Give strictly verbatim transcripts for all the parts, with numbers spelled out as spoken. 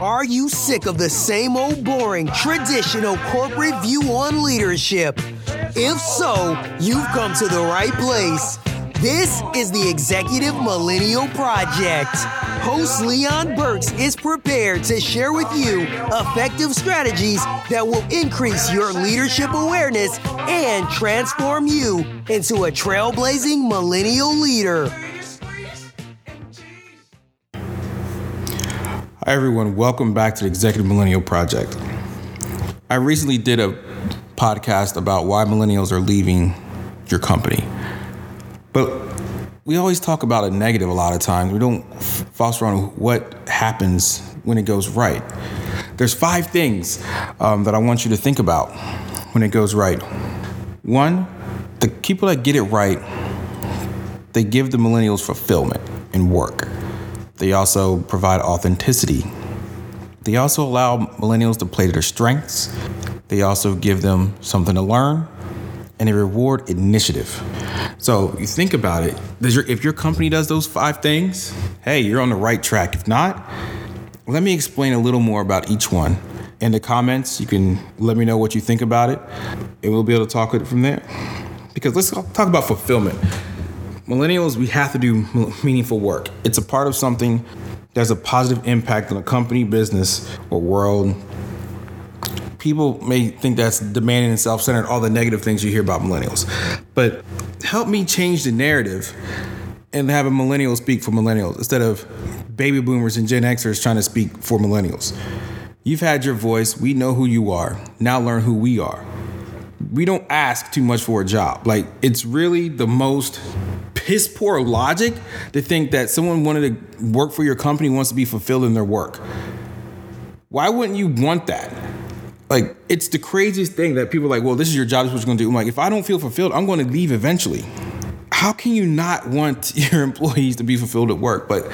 Are you sick of the same old boring, traditional corporate view on leadership? If so, you've come to the right place. This is the Executive Millennial Project. Host Leon Burks is prepared to share with you effective strategies that will increase your leadership awareness and transform you into a trailblazing millennial leader. Hi everyone, welcome back to the Executive Millennial Project. I recently did a podcast about why millennials are leaving your company. But we always talk about a negative a lot of times. We don't foster on what happens when it goes right. There's five things um, that I want you to think about when it goes right. One, the people that get it right, they give the millennials fulfillment and work. They also provide authenticity. They also allow millennials to play to their strengths. They also give them something to learn, and they reward initiative. So you think about it, does your, if your company does those five things, hey, you're on the right track. If not, let me explain a little more about each one. In the comments, you can let me know what you think about it, and we'll be able to talk it from there. Because let's talk about fulfillment. Millennials, we have to do meaningful work. It's a part of something that has a positive impact on a company, business, or world. People may think that's demanding and self-centered, all the negative things you hear about millennials. But help me change the narrative and have a millennial speak for millennials instead of baby boomers and Gen Xers trying to speak for millennials. You've had your voice. We know who you are. Now learn who we are. We don't ask too much for a job. Like, it's really the most piss poor logic to think that someone wanted to work for your company wants to be fulfilled in their work. Why wouldn't you want that? Like, it's the craziest thing that people are like, well, this is your job, this is what you're going to do. I'm like, if I don't feel fulfilled, I'm going to leave eventually. How can you not want your employees to be fulfilled at work? But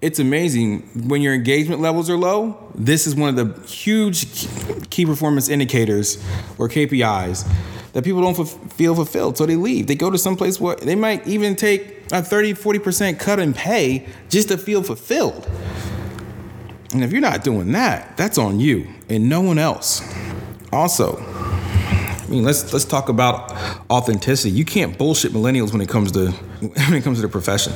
it's amazing when your engagement levels are low. This is one of the huge key performance indicators or K P Is that people don't feel fulfilled, so they leave. They go to someplace where they might even take a thirty, forty percent cut in pay just to feel fulfilled. And if you're not doing that, that's on you and no one else. Also, I mean, let's let's talk about authenticity. You can't bullshit millennials when it comes to when it comes to their profession.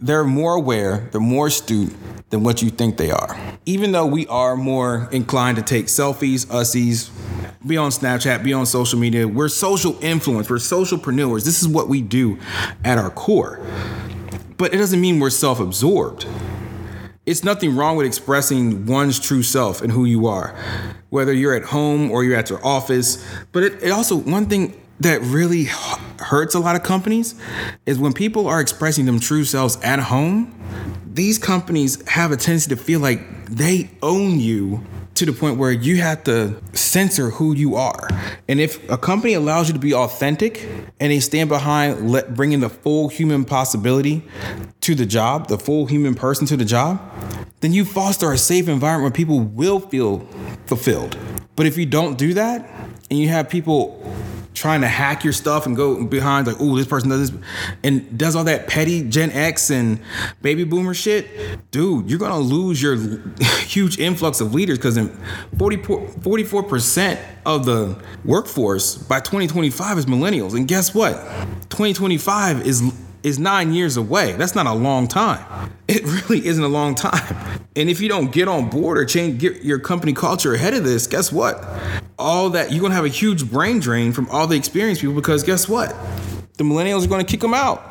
They're more aware, they're more astute than what you think they are. Even though we are more inclined to take selfies, ussies, be on Snapchat, be on social media. We're social influence. We're socialpreneurs. This is what we do at our core. But it doesn't mean we're self-absorbed. It's nothing wrong with expressing one's true self and who you are, whether you're at home or you're at your office. But it, it also, one thing that really hurts a lot of companies is when people are expressing them true selves at home, these companies have a tendency to feel like they own you, to the point where you have to censor who you are. And if a company allows you to be authentic and they stand behind let, bringing the full human possibility to the job, the full human person to the job, then you foster a safe environment where people will feel fulfilled. But if you don't do that and you have people trying to hack your stuff and go behind like, oh, this person does this and does all that petty Gen X and baby boomer shit, dude, you're going to lose your huge influx of leaders, because in forty-four percent of the workforce by twenty twenty-five is millennials. And guess what? twenty twenty-five is is nine years away. That's not a long time. It really isn't a long time. And if you don't get on board or change get your company culture ahead of this, guess what? All that, you're going to have a huge brain drain from all the experienced people, because guess what? The millennials are going to kick them out.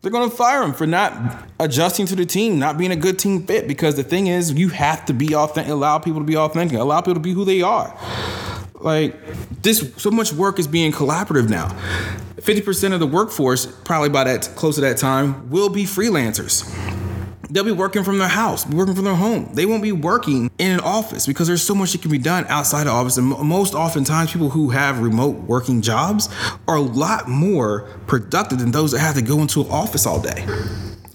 They're going to fire them for not adjusting to the team, not being a good team fit. Because the thing is, you have to be authentic, allow people to be authentic, allow people to be who they are. Like, this, so much work is being collaborative now. fifty percent of the workforce, probably by that close to that time, will be freelancers. They'll be working from their house, working from their home. They won't be working in an office, because there's so much that can be done outside the office. And most oftentimes, people who have remote working jobs are a lot more productive than those that have to go into an office all day.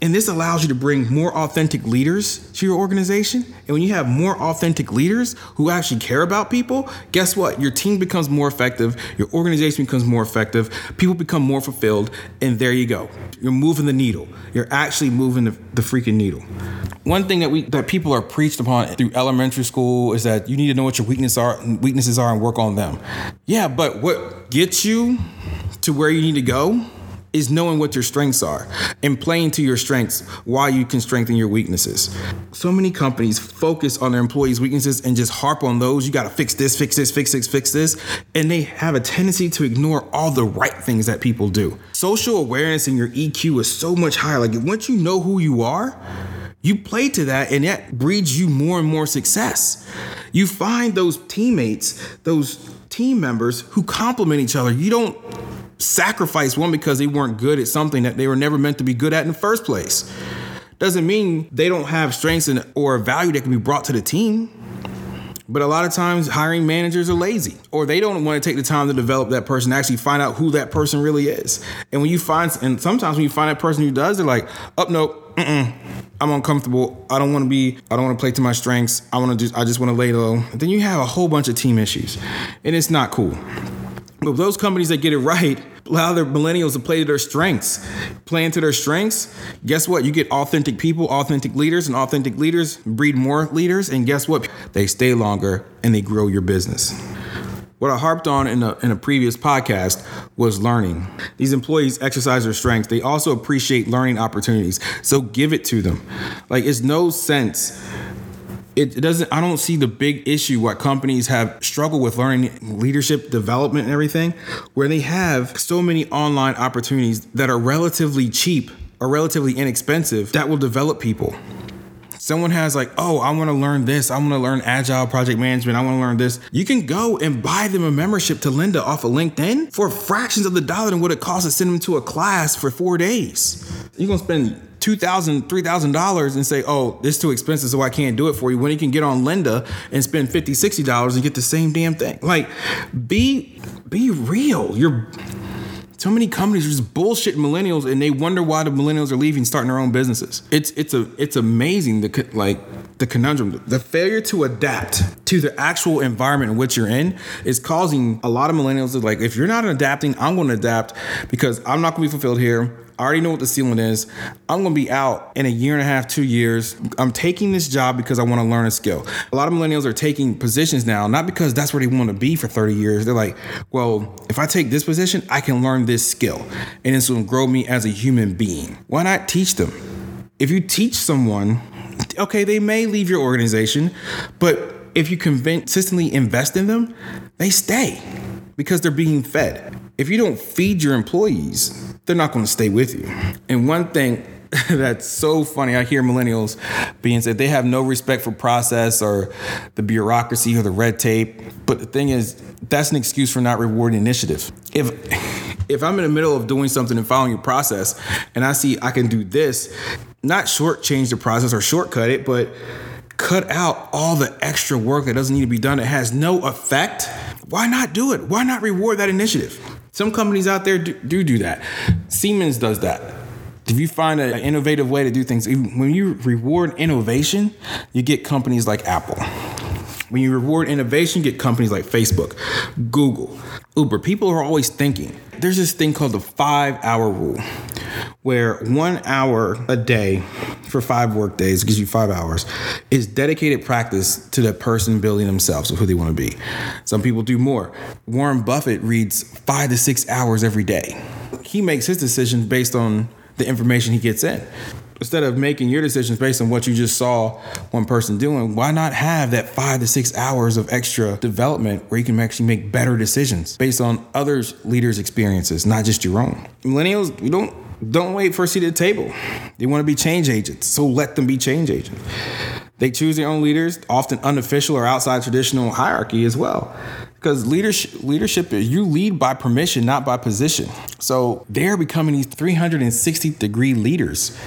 And this allows you to bring more authentic leaders to your organization. And when you have more authentic leaders who actually care about people, guess what? Your team becomes more effective. Your organization becomes more effective. People become more fulfilled. And there you go. You're moving the needle. You're actually moving the, the freaking needle. One thing that we that people are preached upon through elementary school is that you need to know what your weaknesses are, weaknesses are and work on them. Yeah, but what gets you to where you need to go is knowing what your strengths are and playing to your strengths while you can strengthen your weaknesses. So many companies focus on their employees' weaknesses and just harp on those. You got to fix this, fix this, fix this, fix this. And they have a tendency to ignore all the right things that people do. Social awareness and your E Q is so much higher. Like once you know who you are, you play to that, and that breeds you more and more success. You find those teammates, those team members who complement each other. You don't sacrifice one because they weren't good at something that they were never meant to be good at in the first place. Doesn't mean they don't have strengths and or value that can be brought to the team. But a lot of times hiring managers are lazy, or they don't want to take the time to develop that person, actually find out who that person really is. And when you find, and sometimes when you find that person who does, they're like, up, oh, nope, mm-mm, I'm uncomfortable. I don't want to be, I don't want to play to my strengths. I want to just, I just want to lay low. Then you have a whole bunch of team issues, and it's not cool. But those companies that get it right allow their millennials to play to their strengths. Playing to their strengths, guess what? You get authentic people, authentic leaders, and authentic leaders breed more leaders. And guess what? They stay longer and they grow your business. What I harped on in a, in a previous podcast was learning. These employees exercise their strengths. They also appreciate learning opportunities. So give it to them. Like, it's no sense. It doesn't, I don't see the big issue why companies have struggled with learning, leadership development and everything, where they have so many online opportunities that are relatively cheap or relatively inexpensive that will develop people. Someone has like, oh, I want to learn this. I want to learn agile project management. I want to learn this. You can go and buy them a membership to Lynda off of LinkedIn for fractions of the dollar than what it costs to send them to a class for four days. You're going to spend two thousand dollars, three thousand dollars and say, oh, this is too expensive, so I can't do it for you, when you can get on Lynda and spend fifty dollars, sixty dollars and get the same damn thing. Like, be be real. You're so many companies are just bullshitting millennials, and they wonder why the millennials are leaving, starting their own businesses. It's it's a it's amazing the like the conundrum, the failure to adapt to the actual environment in which you're in is causing a lot of millennials to like, if you're not adapting, I'm going to adapt because I'm not going to be fulfilled here. I already know what the ceiling is. I'm going to be out in a year and a half, two years. I'm taking this job because I want to learn a skill. A lot of millennials are taking positions now, not because that's where they want to be for thirty years. They're like, well, if I take this position, I can learn this skill, and it's going to grow me as a human being. Why not teach them? If you teach someone, okay, they may leave your organization, but if you consistently invest in them, they stay because they're being fed. If you don't feed your employees, they're not going to stay with you. And one thing that's so funny, I hear millennials being said they have no respect for process or the bureaucracy or the red tape. But the thing is, that's an excuse for not rewarding initiative. If if I'm in the middle of doing something and following your process and I see I can do this, not shortchange the process or shortcut it, but cut out all the extra work that doesn't need to be done. It has no effect. Why not do it? Why not reward that initiative? Some companies out there do, do do that. Siemens does that. If you find an innovative way to do things, when you reward innovation, you get companies like Apple. When you reward innovation, you get companies like Facebook, Google, Uber. People are always thinking. There's this thing called the five-hour rule, where one hour a day for five work days, gives you five hours, is dedicated practice to the person building themselves, of who they want to be. Some people do more. Warren Buffett reads five to six hours every day. He makes his decisions based on the information he gets in. Instead of making your decisions based on what you just saw one person doing, why not have that five to six hours of extra development where you can actually make better decisions based on other leaders' experiences, not just your own? Millennials, we don't don't wait for a seat at the table. They want to be change agents, so let them be change agents. They choose their own leaders, often unofficial or outside traditional hierarchy as well. Because leadership, leadership is you lead by permission, not by position. So they're becoming these three hundred sixty degree leaders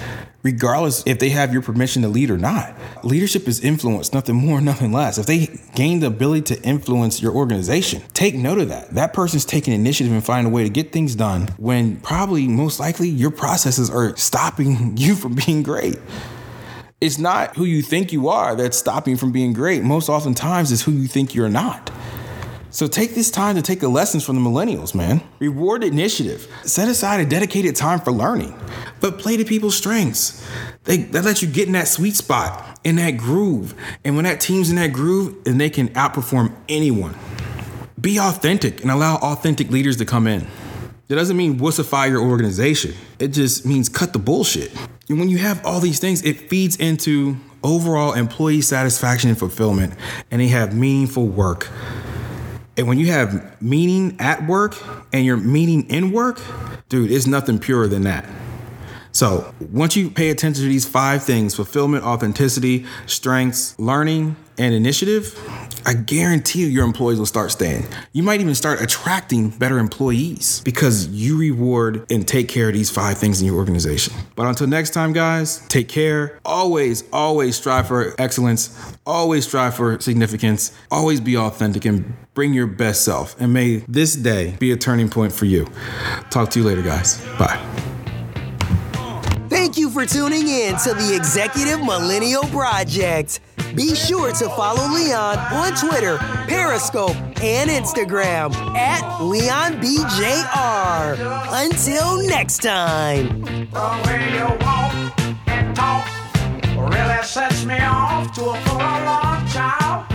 regardless if they have your permission to lead or not. Leadership is influence, nothing more, nothing less. If they gain the ability to influence your organization, take note of that. That person's taking initiative and finding a way to get things done when probably most likely your processes are stopping you from being great. It's not who you think you are that's stopping you from being great. Most oftentimes it's who you think you're not. So take this time to take the lessons from the millennials, man. Reward initiative. Set aside a dedicated time for learning, but play to people's strengths. They, that lets you get in that sweet spot, in that groove. And when that team's in that groove, then they can outperform anyone. Be authentic and allow authentic leaders to come in. That doesn't mean wussify your organization. It just means cut the bullshit. And when you have all these things, it feeds into overall employee satisfaction and fulfillment, and they have meaningful work. And when you have meaning at work and you're meaning in work, dude, it's nothing purer than that. So once you pay attention to these five things, fulfillment, authenticity, strengths, learning, and initiative, I guarantee you your employees will start staying. You might even start attracting better employees because you reward and take care of these five things in your organization. But until next time, guys, take care. Always, always strive for excellence. Always strive for significance. Always be authentic and bring your best self. And may this day be a turning point for you. Talk to you later, guys. Bye. Thank you for tuning in to the Executive Millennial Project. Be sure to follow Leon on Twitter, Periscope, and Instagram at Leon B J R. Until next time. The way you walk and talk really sets me off to a full-on child.